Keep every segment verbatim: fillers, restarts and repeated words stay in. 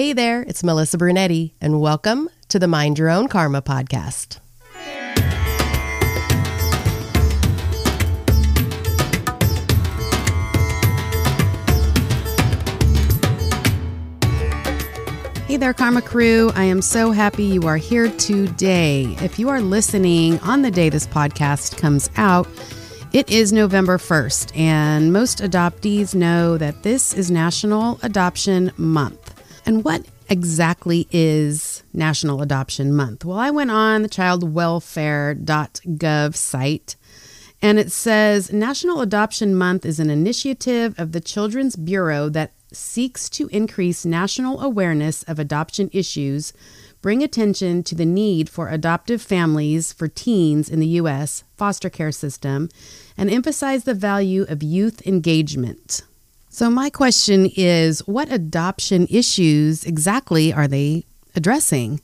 Hey there, it's Melissa Brunetti, and welcome to the Mind Your Own Karma podcast. Hey there, Karma Crew. I am so happy you are here today. If you are listening on the day this podcast comes out, it is November first, and most adoptees know that this is National Adoption Month. And what exactly is National Adoption Month? Well, I went on the child welfare dot gov site, and it says National Adoption Month is an initiative of the Children's Bureau that seeks to increase national awareness of adoption issues, bring attention to the need for adoptive families for teens in the U S foster care system, and emphasize the value of youth engagement. So my question is, what adoption issues exactly are they addressing?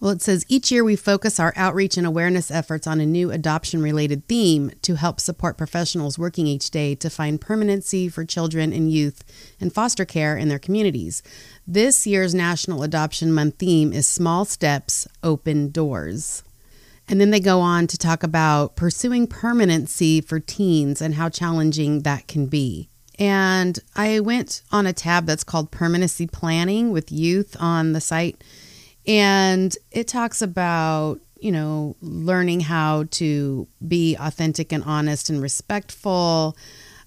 Well, it says each year we focus our outreach and awareness efforts on a new adoption-related theme to help support professionals working each day to find permanency for children and youth and foster care in their communities. This year's National Adoption Month theme is Small Steps, Open Doors. And then they go on to talk about pursuing permanency for teens and how challenging that can be. And I went on a tab that's called Permanency Planning with Youth on the site, and it talks about, you know, learning how to be authentic and honest and respectful,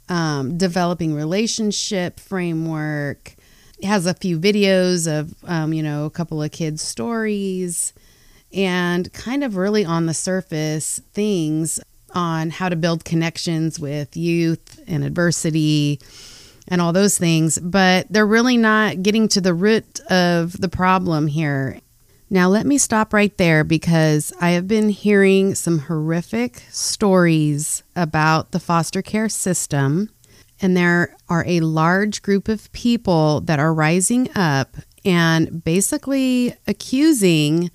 um, developing relationship framework. It has a few videos of, um, you know, a couple of kids' stories and kind of really on the surface things on how to build connections with youth and adversity and all those things. But they're really not getting to the root of the problem here. Now, let me stop right there because I have been hearing some horrific stories about the foster care system, and there are a large group of people that are rising up and basically accusing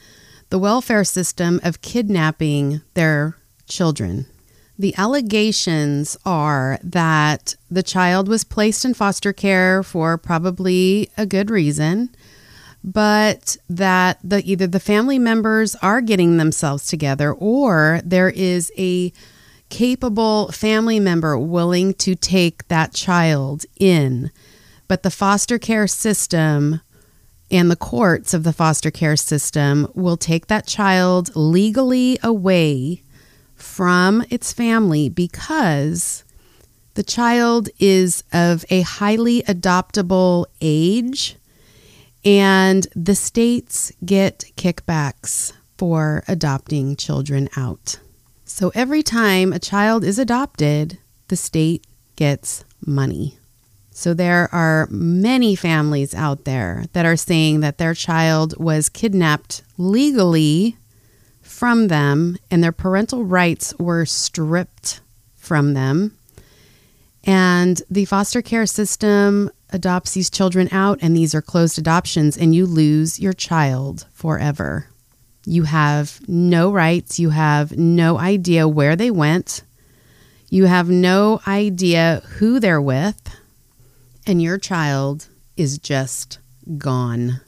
the welfare system of kidnapping their children. The allegations are that the child was placed in foster care for probably a good reason, but that the, either the family members are getting themselves together or there is a capable family member willing to take that child in. But the foster care system and the courts of the foster care system will take that child legally away from its family because the child is of a highly adoptable age, and the states get kickbacks for adopting children out. So every time a child is adopted, the state gets money. So there are many families out there that are saying that their child was kidnapped legally from them and their parental rights were stripped from them. And the foster care system adopts these children out, and these are closed adoptions, and you lose your child forever. You have no rights. You have no idea where they went. You have no idea who they're with, and your child is just gone.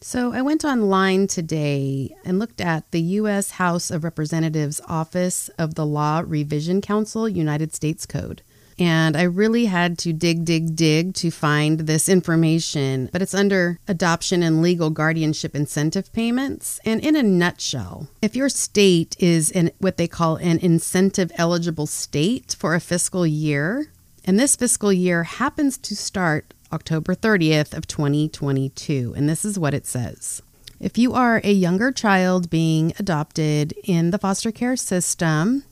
So I went online today and looked at the U S House of Representatives Office of the Law Revision Council, United States Code. And I really had to dig, dig, dig to find this information, but it's under adoption and legal guardianship incentive payments. And in a nutshell, if your state is in what they call an incentive eligible state for a fiscal year, and this fiscal year happens to start October thirtieth of twenty twenty-two, and this is what it says. If you are a younger child being adopted in the foster care system,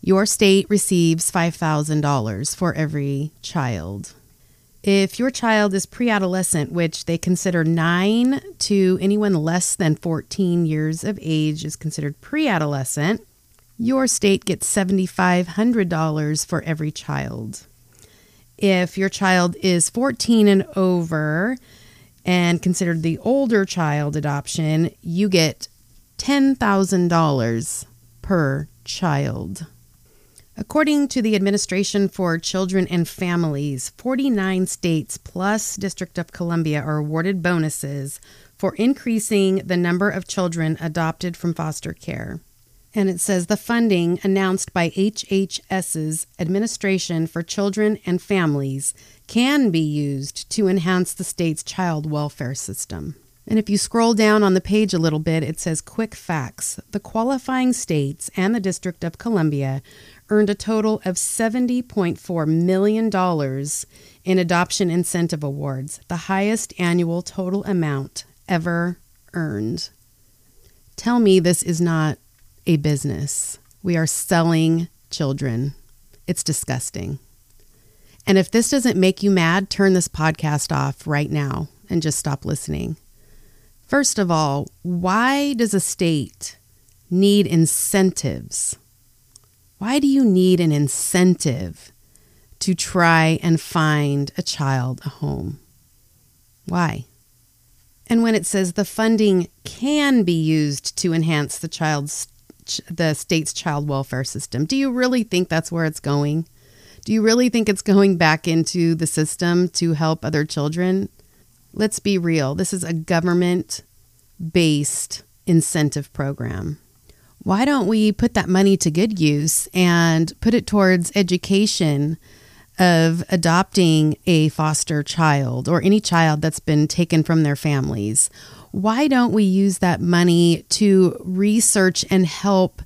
your state receives five thousand dollars for every child. If your child is pre-adolescent, which they consider nine to anyone less than fourteen years of age is considered pre-adolescent, your state gets seven thousand five hundred dollars for every child. If your child is fourteen and over and considered the older child adoption, you get ten thousand dollars per child. According to the Administration for Children and Families, forty-nine states plus District of Columbia are awarded bonuses for increasing the number of children adopted from foster care. And it says the funding announced by H H S's Administration for Children and Families can be used to enhance the state's child welfare system. And if you scroll down on the page a little bit, it says quick facts. The qualifying states and the District of Columbia earned a total of seventy point four million dollars in adoption incentive awards, the highest annual total amount ever earned. Tell me this is not a business. We are selling children. It's disgusting. And if this doesn't make you mad, turn this podcast off right now and just stop listening. First of all, why does a state need incentives? Why do you need an incentive to try and find a child a home? Why? And when it says the funding can be used to enhance the child's the state's child welfare system, do you really think that's where it's going? Do you really think it's going back into the system to help other children? Let's be real. This is a government-based incentive program. Why don't we put that money to good use and put it towards education of adopting a foster child or any child that's been taken from their families? Why don't we use that money to research and help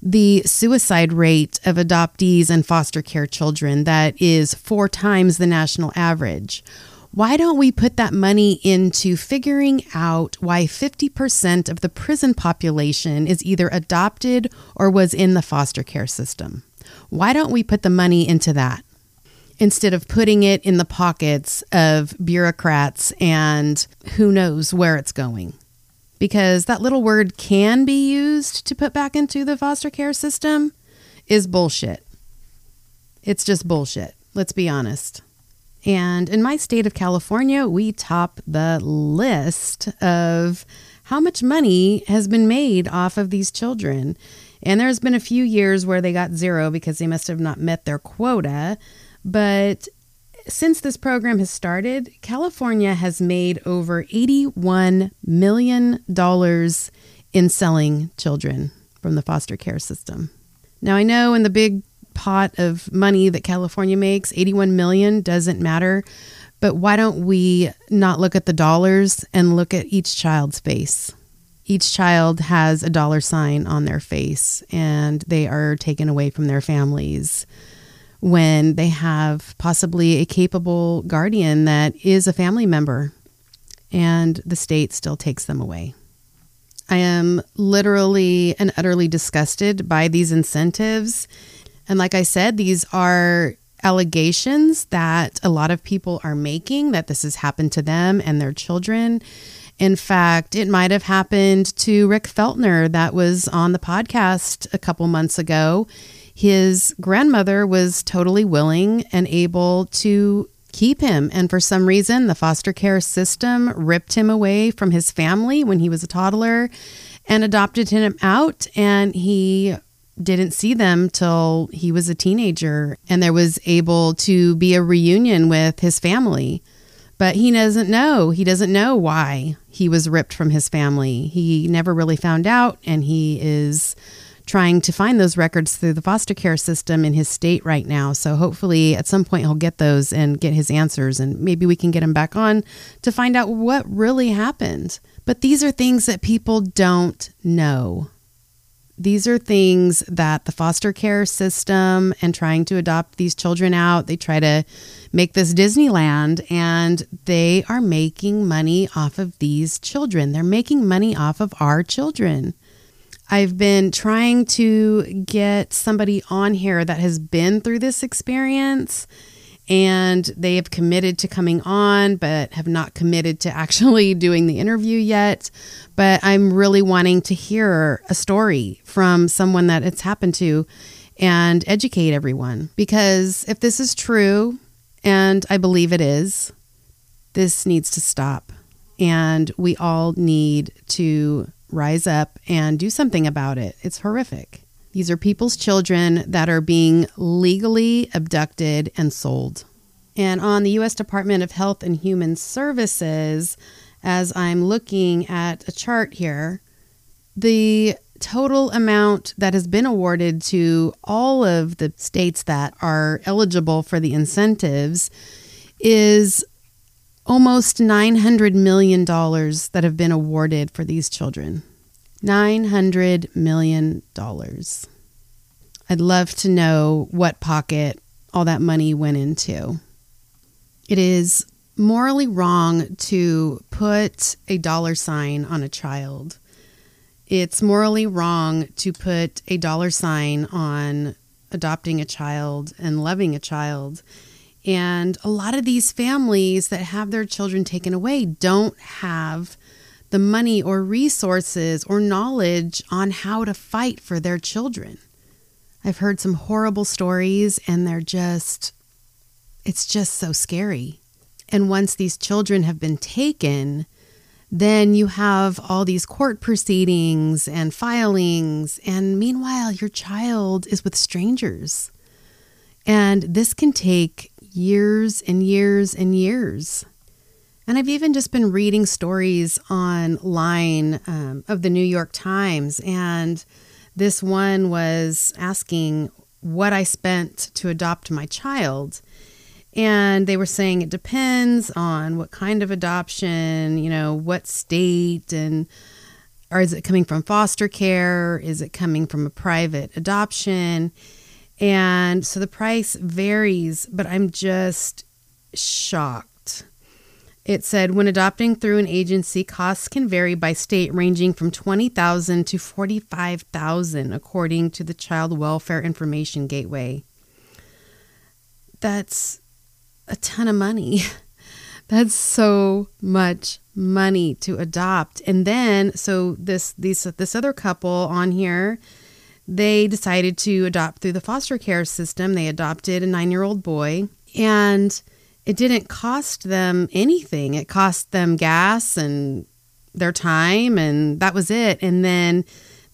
the suicide rate of adoptees and foster care children that is four times the national average? Why don't we put that money into figuring out why fifty percent of the prison population is either adopted or was in the foster care system? Why don't we put the money into that instead of putting it in the pockets of bureaucrats and who knows where it's going? Because that little word "can be used to put back into the foster care system" is bullshit. It's just bullshit. Let's be honest. And in my state of California, we top the list of how much money has been made off of these children. And there's been a few years where they got zero because they must have not met their quota. But since this program has started, California has made over eighty-one million dollars in selling children from the foster care system. Now, I know in the big pot of money that California makes, eighty-one million doesn't matter, but why don't we not look at the dollars and look at each child's face? Each child has a dollar sign on their face, and they are taken away from their families when they have possibly a capable guardian that is a family member, and the state still takes them away. I am literally and utterly disgusted by these incentives. And like I said, these are allegations that a lot of people are making, that this has happened to them and their children. In fact, it might have happened to Rick Feltner that was on the podcast a couple months ago. His grandmother was totally willing and able to keep him. And for some reason, the foster care system ripped him away from his family when he was a toddler and adopted him out. And he didn't see them till he was a teenager, and there was able to be a reunion with his family. But he doesn't know. He doesn't know why he was ripped from his family. He never really found out, and he is trying to find those records through the foster care system in his state right now. So hopefully at some point he'll get those and get his answers, and maybe we can get him back on to find out what really happened. But these are things that people don't know. These are things that the foster care system and trying to adopt these children out, they try to make this Disneyland, and they are making money off of these children. They're making money off of our children. I've been trying to get somebody on here that has been through this experience, and they have committed to coming on, but have not committed to actually doing the interview yet. But I'm really wanting to hear a story from someone that it's happened to and educate everyone. Because if this is true, and I believe it is, this needs to stop. And we all need to rise up and do something about it. It's horrific. These are people's children that are being legally abducted and sold. And on the U S Department of Health and Human Services, as I'm looking at a chart here, the total amount that has been awarded to all of the states that are eligible for the incentives is almost nine hundred million dollars that have been awarded for these children. nine hundred million dollars. I'd love to know what pocket all that money went into. It is morally wrong to put a dollar sign on a child. It's morally wrong to put a dollar sign on adopting a child and loving a child. And a lot of these families that have their children taken away don't have the money or resources or knowledge on how to fight for their children. I've heard some horrible stories, and they're just, it's just so scary. And once these children have been taken, then you have all these court proceedings and filings, and meanwhile, your child is with strangers. And this can take years and years and years. And I've even just been reading stories online um, of the New York Times, and this one was asking what I spent to adopt my child. And they were saying it depends on what kind of adoption, you know, what state, and or is it coming from foster care? Is it coming from a private adoption? And so the price varies, but I'm just shocked. It said, when adopting through an agency, costs can vary by state, ranging from twenty thousand dollars to forty-five thousand dollars, according to the Child Welfare Information Gateway. That's a ton of money. That's so much money to adopt. And then, so this these, this other couple on here, they decided to adopt through the foster care system. They adopted a nine-year-old boy, and it didn't cost them anything. It cost them gas and their time, and that was it. And then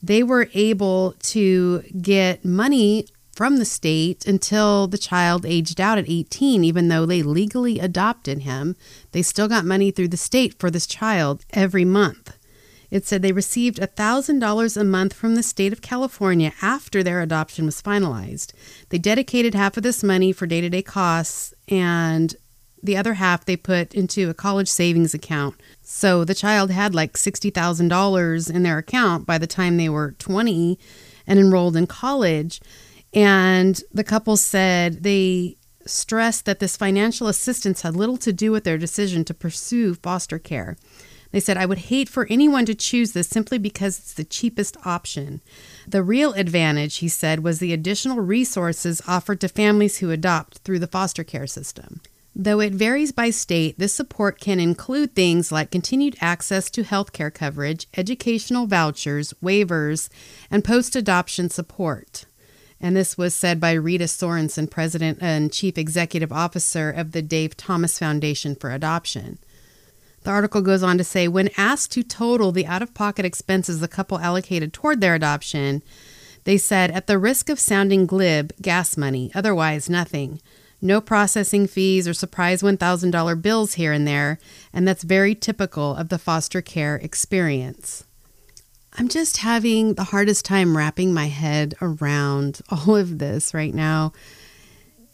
they were able to get money from the state until the child aged out at eighteen, even though they legally adopted him. They still got money through the state for this child every month. It said they received one thousand dollars a month from the state of California after their adoption was finalized. They dedicated half of this money for day-to-day costs, and the other half they put into a college savings account. So the child had like sixty thousand dollars in their account by the time they were twenty and enrolled in college. And the couple said they stressed that this financial assistance had little to do with their decision to pursue foster care. They said, I would hate for anyone to choose this simply because it's the cheapest option. The real advantage, he said, was the additional resources offered to families who adopt through the foster care system. Though it varies by state, this support can include things like continued access to health care coverage, educational vouchers, waivers, and post-adoption support. And this was said by Rita Sorensen, President and Chief Executive Officer of the Dave Thomas Foundation for Adoption. The article goes on to say, when asked to total the out-of-pocket expenses the couple allocated toward their adoption, they said, at the risk of sounding glib, gas money, otherwise nothing. No processing fees or surprise one thousand dollars bills here and there, and that's very typical of the foster care experience. I'm just having the hardest time wrapping my head around all of this right now.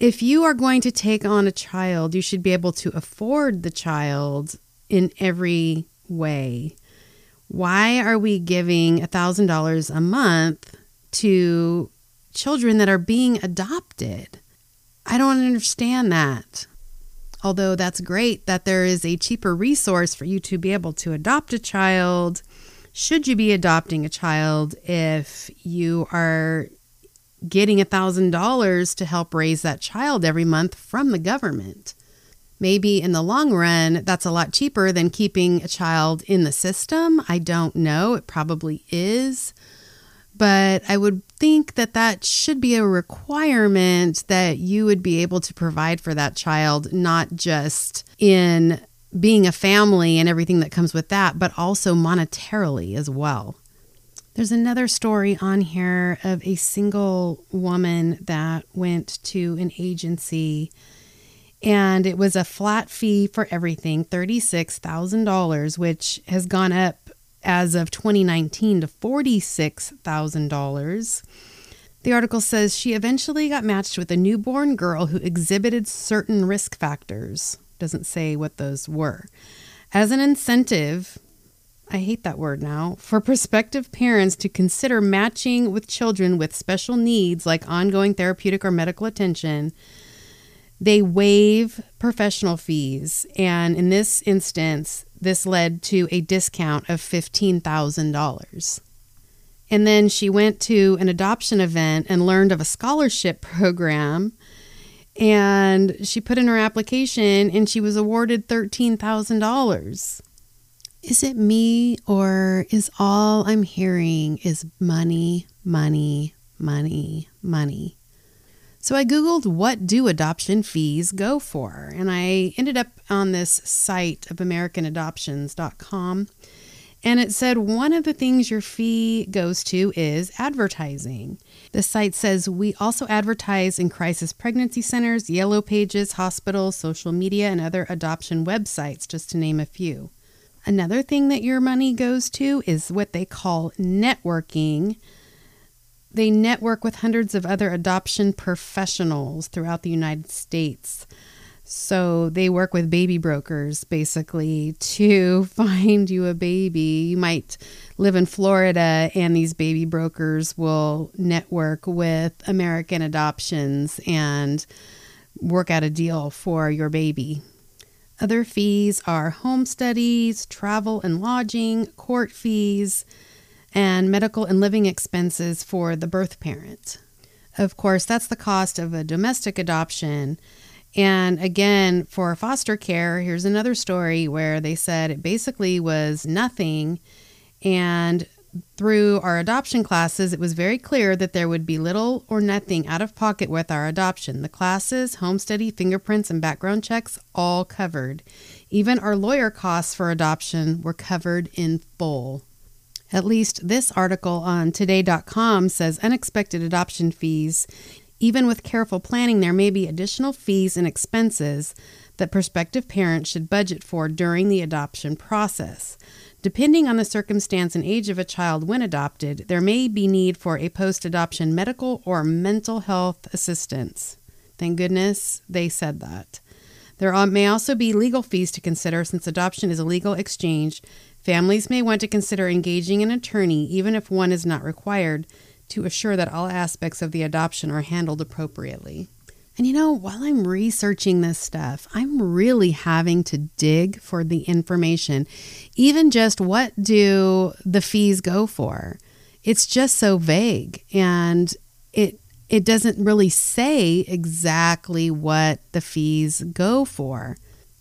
If you are going to take on a child, you should be able to afford the child in every way. Why are we giving one thousand dollars a month to children that are being adopted? I don't understand that. Although that's great that there is a cheaper resource for you to be able to adopt a child. Should you be adopting a child if you are getting one thousand dollars to help raise that child every month from the government? Maybe in the long run, that's a lot cheaper than keeping a child in the system. I don't know. It probably is. But I would think that that should be a requirement that you would be able to provide for that child, not just in being a family and everything that comes with that, but also monetarily as well. There's another story on here of a single woman that went to an agency, and it was a flat fee for everything, thirty-six thousand dollars, which has gone up as of twenty nineteen to forty-six thousand dollars. The article says she eventually got matched with a newborn girl who exhibited certain risk factors. Doesn't say what those were. As an incentive, I hate that word now, for prospective parents to consider matching with children with special needs like ongoing therapeutic or medical attention, they waive professional fees. And in this instance, this led to a discount of fifteen thousand dollars. And then she went to an adoption event and learned of a scholarship program. And she put in her application and she was awarded thirteen thousand dollars. Is it me, or is all I'm hearing is money, money, money, money? So I Googled, what do adoption fees go for? And I ended up on this site of American Adoptions dot com. And it said one of the things your fee goes to is advertising. The site says we also advertise in crisis pregnancy centers, yellow pages, hospitals, social media, and other adoption websites, just to name a few. Another thing that your money goes to is what they call networking. They network with hundreds of other adoption professionals throughout the United States. So they work with baby brokers, basically, to find you a baby. You might live in Florida, and these baby brokers will network with American Adoptions and work out a deal for your baby. Other fees are home studies, travel and lodging, court fees, and medical and living expenses for the birth parent. Of course, that's the cost of a domestic adoption. And again, for foster care, here's another story where they said it basically was nothing. And through our adoption classes, it was very clear that there would be little or nothing out of pocket with our adoption. The classes, home study, fingerprints, and background checks all covered. Even our lawyer costs for adoption were covered in full. At least this article on today dot com says unexpected adoption fees. Even with careful planning, there may be additional fees and expenses that prospective parents should budget for during the adoption process. Depending on the circumstance and age of a child when adopted, there may be need for a post-adoption medical or mental health assistance. Thank goodness they said that. There may also be legal fees to consider since adoption is a legal exchange. Families may want to consider engaging an attorney, even if one is not required, to assure that all aspects of the adoption are handled appropriately. And you know, while I'm researching this stuff, I'm really having to dig for the information. Even just what do the fees go for? It's just so vague, and it it doesn't really say exactly what the fees go for.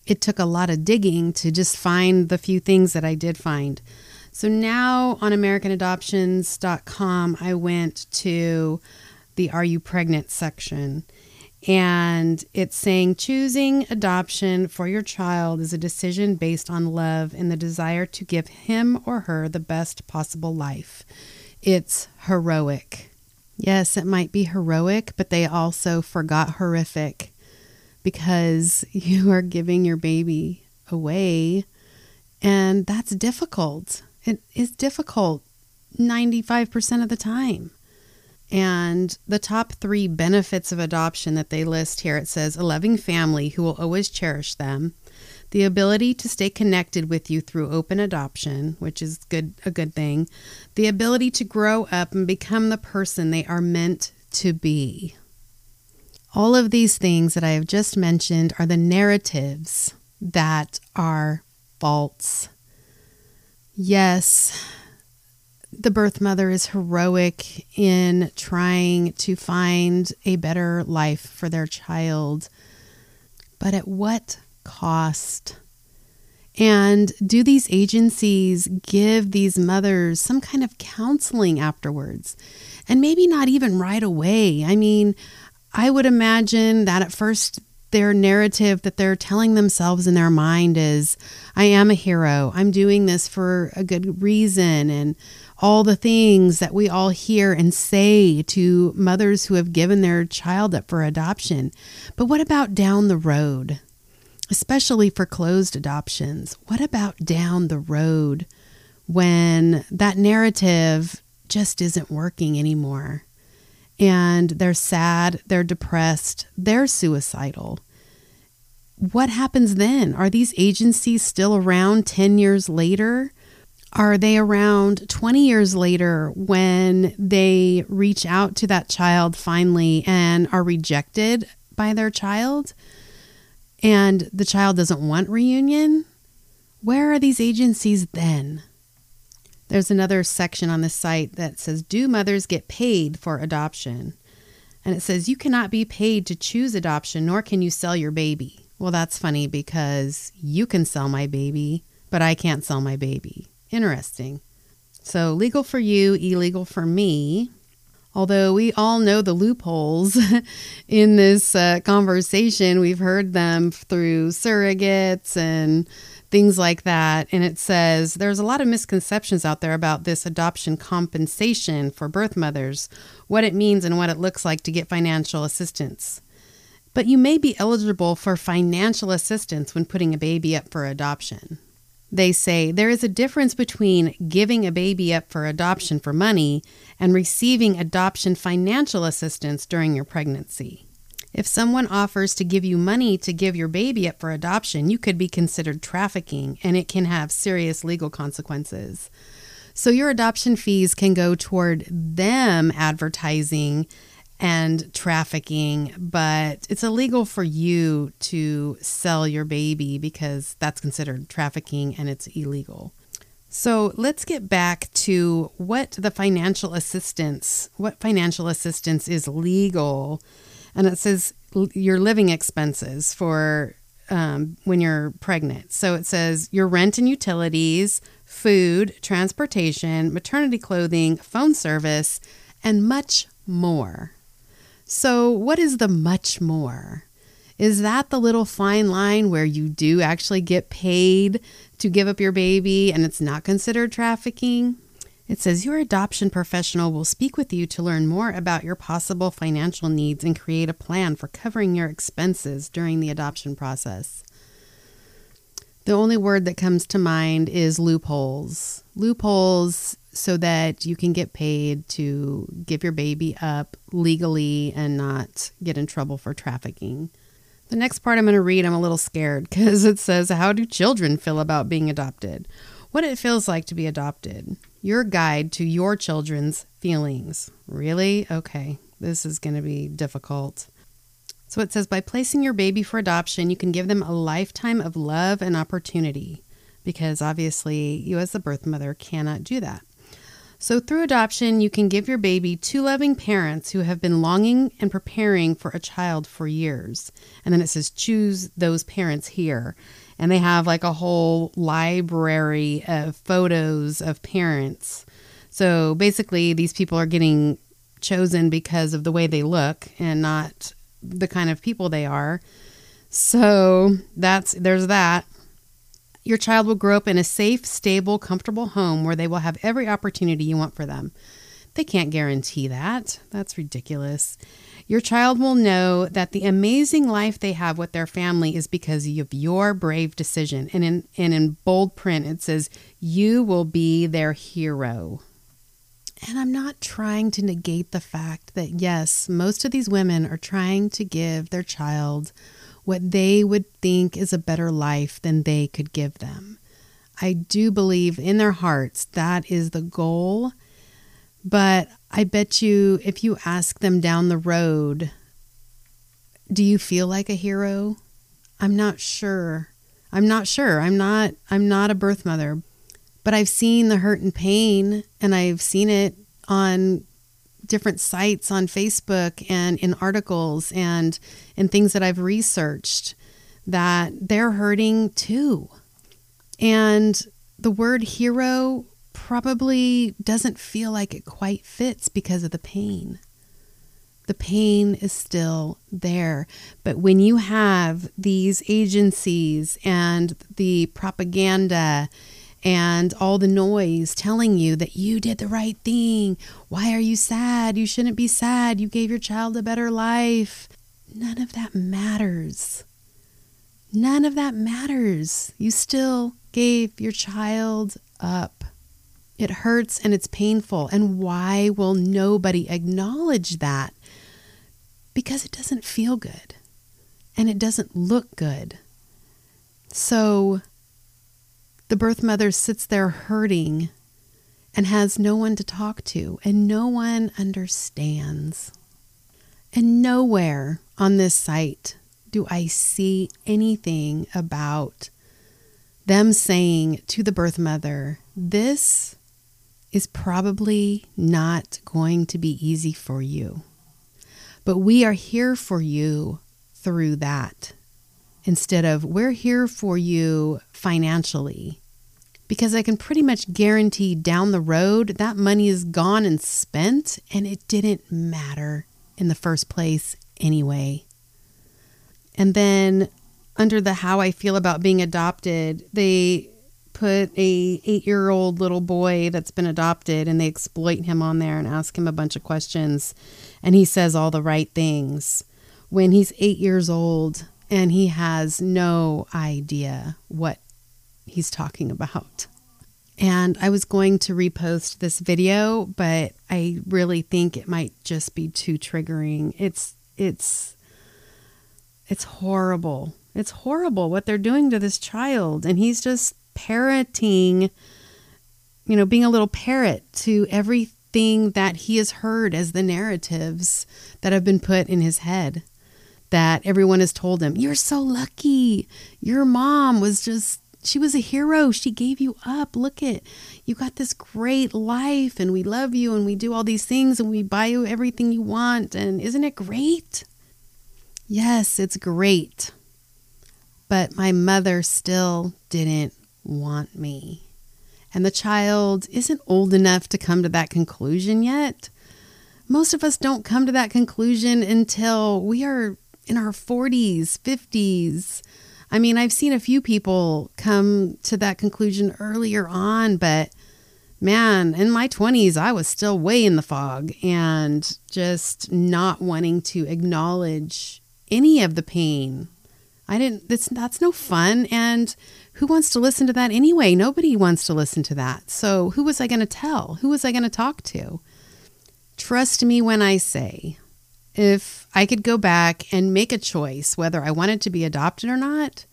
It took a lot of digging to just find the few things that I did find. So now on American Adoptions dot com, I went to the Are You Pregnant section, and it's saying choosing adoption for your child is a decision based on love and the desire to give him or her the best possible life. It's heroic. Yes, it might be heroic, but they also forgot horrific, because you are giving your baby away, and that's difficult. It is difficult ninety-five percent of the time. And the top three benefits of adoption that they list here, it says a loving family who will always cherish them, the ability to stay connected with you through open adoption, which is good, a good thing, the ability to grow up and become the person they are meant to be. All of these things that I have just mentioned are the narratives that are false. Yes, the birth mother is heroic in trying to find a better life for their child, but at what cost? And do these agencies give these mothers some kind of counseling afterwards? And maybe not even right away. I mean, I would imagine that at first their narrative that they're telling themselves in their mind is, I am a hero, I'm doing this for a good reason, and all the things that we all hear and say to mothers who have given their child up for adoption. But what about down the road, especially for closed adoptions? What about down the road when that narrative just isn't working anymore? And they're sad, they're depressed, they're suicidal. What happens then? Are these agencies still around ten years later? Are they around twenty years later when they reach out to that child finally and are rejected by their child and the child doesn't want reunion? Where are these agencies then? There's another section on the site that says, do mothers get paid for adoption? And it says, you cannot be paid to choose adoption, nor can you sell your baby. Well, that's funny because you can sell my baby, but I can't sell my baby. Interesting. So legal for you, illegal for me. Although we all know the loopholes in this uh, conversation, we've heard them through surrogates and things like that. And it says there's a lot of misconceptions out there about this adoption compensation for birth mothers, what it means and what it looks like to get financial assistance. But you may be eligible for financial assistance when putting a baby up for adoption. They say there is a difference between giving a baby up for adoption for money and receiving adoption financial assistance during your pregnancy. If someone offers to give you money to give your baby up for adoption, you could be considered trafficking, and it can have serious legal consequences. So your adoption fees can go toward them advertising and trafficking, but it's illegal for you to sell your baby because that's considered trafficking and it's illegal. So let's get back to what the financial assistance, what financial assistance is legal. And it says your living expenses for um, when you're pregnant. So it says your rent and utilities, food, transportation, maternity clothing, phone service, and much more. So what is the much more? Is that the little fine line where you do actually get paid to give up your baby and it's not considered trafficking? It says your adoption professional will speak with you to learn more about your possible financial needs and create a plan for covering your expenses during the adoption process. The only word that comes to mind is loopholes. Loopholes so that you can get paid to give your baby up legally and not get in trouble for trafficking. The next part I'm going to read, I'm a little scared because it says, how do children feel about being adopted? What it feels like to be adopted. Your guide to your children's feelings. Really? Okay, this is going to be difficult. So it says, by placing your baby for adoption, you can give them a lifetime of love and opportunity, because obviously you as the birth mother cannot do that. So through adoption, you can give your baby to loving parents who have been longing and preparing for a child for years. And then it says, choose those parents here. And they have like a whole library of photos of parents. So basically, these people are getting chosen because of the way they look and not the kind of people they are. So that's there's that. Your child will grow up in a safe, stable, comfortable home where they will have every opportunity you want for them. They can't guarantee that. That's ridiculous. Your child will know that the amazing life they have with their family is because of your brave decision. And in, and in bold print, it says, you will be their hero. And I'm not trying to negate the fact that, yes, most of these women are trying to give their child what they would think is a better life than they could give them. I do believe in their hearts that is the goal. But I bet you if you ask them down the road, do you feel like a hero? I'm not sure. I'm not sure. I'm not I'm not a birth mother, but I've seen the hurt and pain, and I've seen it on different sites on Facebook and in articles and in things that I've researched, that they're hurting too. And the word hero probably doesn't feel like it quite fits because of the pain. the pain is still there. But when you have these agencies and the propaganda and all the noise telling you that you did the right thing, why are you sad? You shouldn't be sad. You gave your child a better life. None of that matters. None of that matters. You still gave your child up. It hurts and it's painful. And why will nobody acknowledge that? Because it doesn't feel good and it doesn't look good. So the birth mother sits there hurting and has no one to talk to, and no one understands. And nowhere on this site do I see anything about them saying to the birth mother, this is probably not going to be easy for you, but we are here for you through that, instead of we're here for you financially. Because I can pretty much guarantee down the road that money is gone and spent, and it didn't matter in the first place anyway. And then under the how I feel about being adopted, they put a eight-year-old little boy that's been adopted, and they exploit him on there and ask him a bunch of questions, and he says all the right things when he's eight years old and he has no idea what he's talking about. And I was going to repost this video, but I really think it might just be too triggering. It's it's it's horrible. It's horrible what they're doing to this child. And he's just parroting, you know, being a little parrot to everything that he has heard as the narratives that have been put in his head, that everyone has told him, you're so lucky. Your mom was just, she was a hero. She gave you up. Look at, you got this great life, and we love you, and we do all these things, and we buy you everything you want. And isn't it great? Yes, it's great. But my mother still didn't want me. And the child isn't old enough to come to that conclusion yet. Most of us don't come to that conclusion until we are in our forties, fifties. I mean, I've seen a few people come to that conclusion earlier on, but man, in my twenties, I was still way in the fog and just not wanting to acknowledge any of the pain. I didn't, that's, that's no fun. And who wants to listen to that anyway? Nobody wants to listen to that. So who was I going to tell? Who was I going to talk to? Trust me when I say, if I could go back and make a choice whether I wanted to be adopted or not,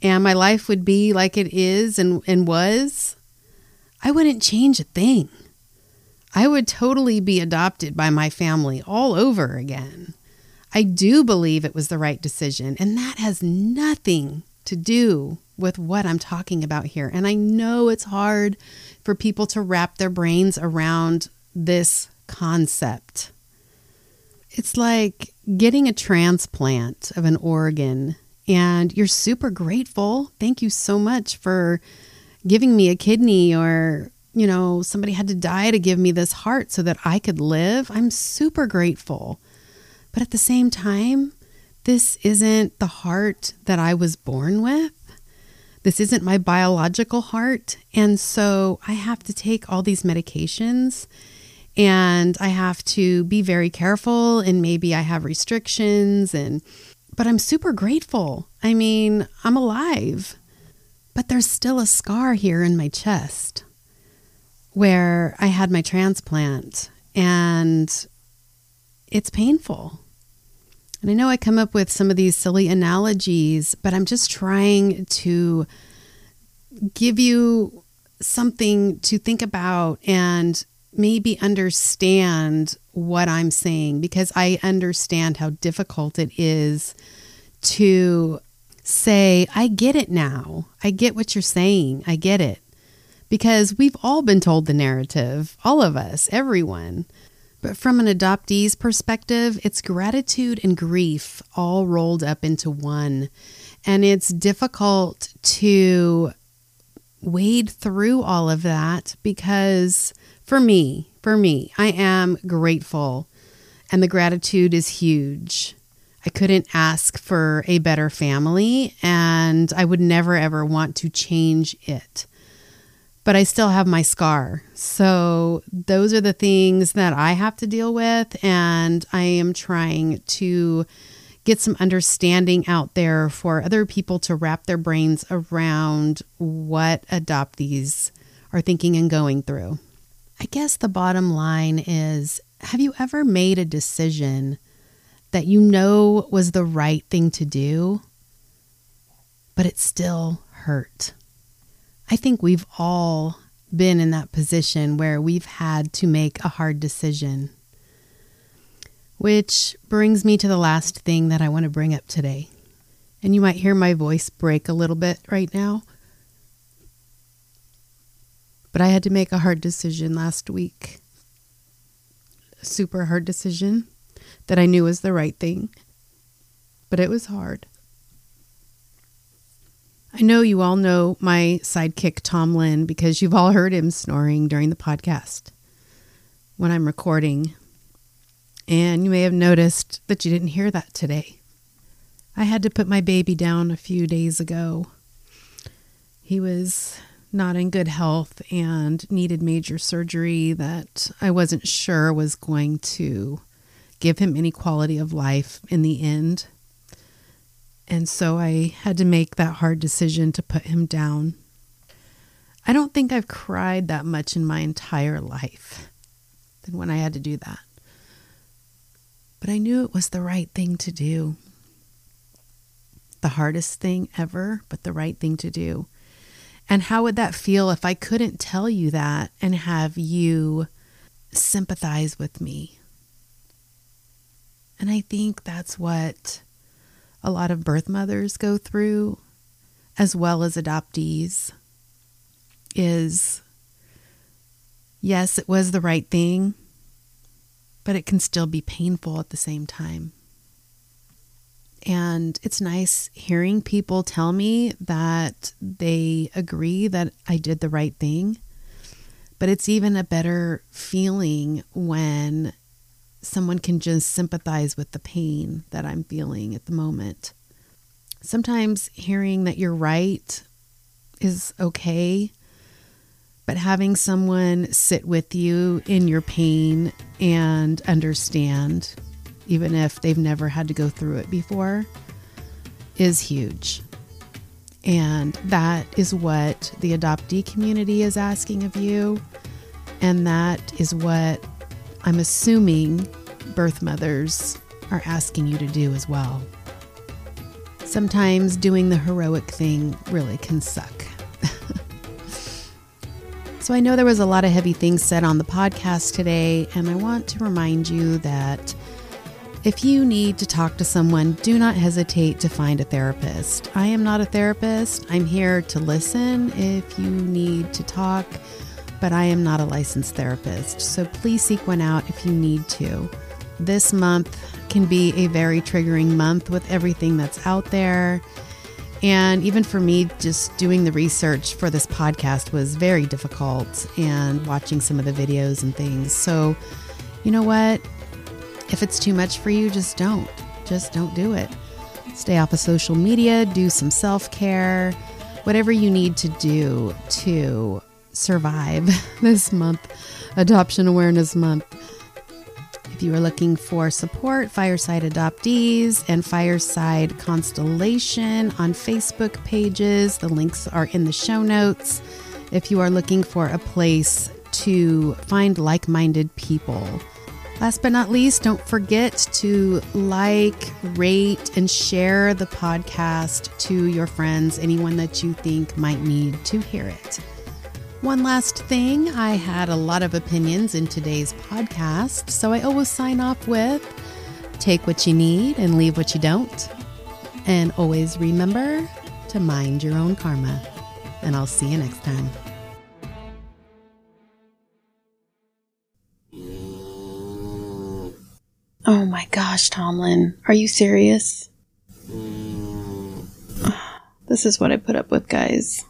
and my life would be like it is and, and was, I wouldn't change a thing. I would totally be adopted by my family all over again. I do believe it was the right decision, and that has nothing to do with what I'm talking about here. And I know it's hard for people to wrap their brains around this concept. It's like getting a transplant of an organ, and you're super grateful. Thank you so much for giving me a kidney, or, you know, somebody had to die to give me this heart so that I could live. I'm super grateful. But at the same time, this isn't the heart that I was born with. This isn't my biological heart. And so I have to take all these medications, and I have to be very careful, and maybe I have restrictions, and but I'm super grateful. I mean, I'm alive. But there's still a scar here in my chest where I had my transplant, and it's painful. And I know I come up with some of these silly analogies, but I'm just trying to give you something to think about and maybe understand what I'm saying, because I understand how difficult it is to say, I get it now. I get what you're saying. I get it. Because we've all been told the narrative, all of us, everyone. But from an adoptee's perspective, it's gratitude and grief all rolled up into one. And it's difficult to wade through all of that because for me, for me, I am grateful and the gratitude is huge. I couldn't ask for a better family, and I would never, ever want to change it. But I still have my scar. So those are the things that I have to deal with, and I am trying to get some understanding out there for other people to wrap their brains around what adoptees are thinking and going through. I guess the bottom line is, have you ever made a decision that you know was the right thing to do, but it still hurt? I think we've all been in that position where we've had to make a hard decision. Which brings me to the last thing that I want to bring up today. And you might hear my voice break a little bit right now. But I had to make a hard decision last week. A super hard decision that I knew was the right thing. But it was hard. I know you all know my sidekick, Tomlin, because you've all heard him snoring during the podcast when I'm recording. And you may have noticed that you didn't hear that today. I had to put my baby down a few days ago. He was not in good health and needed major surgery that I wasn't sure was going to give him any quality of life in the end. And so I had to make that hard decision to put him down. I don't think I've cried that much in my entire life than when I had to do that. But I knew it was the right thing to do. The hardest thing ever, but the right thing to do. And how would that feel if I couldn't tell you that and have you sympathize with me? And I think that's what a lot of birth mothers go through, as well as adoptees, is, yes, it was the right thing, but it can still be painful at the same time. And it's nice hearing people tell me that they agree that I did the right thing, but it's even a better feeling when someone can just sympathize with the pain that I'm feeling at the moment. Sometimes hearing that you're right is okay, but having someone sit with you in your pain and understand, even if they've never had to go through it before, is huge. And that is what the adoptee community is asking of you. And that is what I'm assuming birth mothers are asking you to do as well. Sometimes doing the heroic thing really can suck. So I know there was a lot of heavy things said on the podcast today, and I want to remind you that if you need to talk to someone, do not hesitate to find a therapist. I am not a therapist. I'm here to listen if you need to talk, but I am not a licensed therapist, so please seek one out if you need to. This month can be a very triggering month with everything that's out there. And even for me, just doing the research for this podcast was very difficult, and watching some of the videos and things. So you know what? If it's too much for you, just don't. Just don't do it. Stay off of social media, do some self-care, whatever you need to do to survive this month, Adoption Awareness Month. If you are looking for support, Fireside Adoptees and Fireside Constellation on Facebook pages. The links are in the show notes. If you are looking for a place to find like-minded people. Last but not least, don't forget to like, rate, and share the podcast to your friends, anyone that you think might need to hear it. One last thing, I had a lot of opinions in today's podcast, so I always sign off with, take what you need and leave what you don't. And always remember to mind your own karma. And I'll see you next time. Oh my gosh, Tomlin, are you serious? This is what I put up with, guys.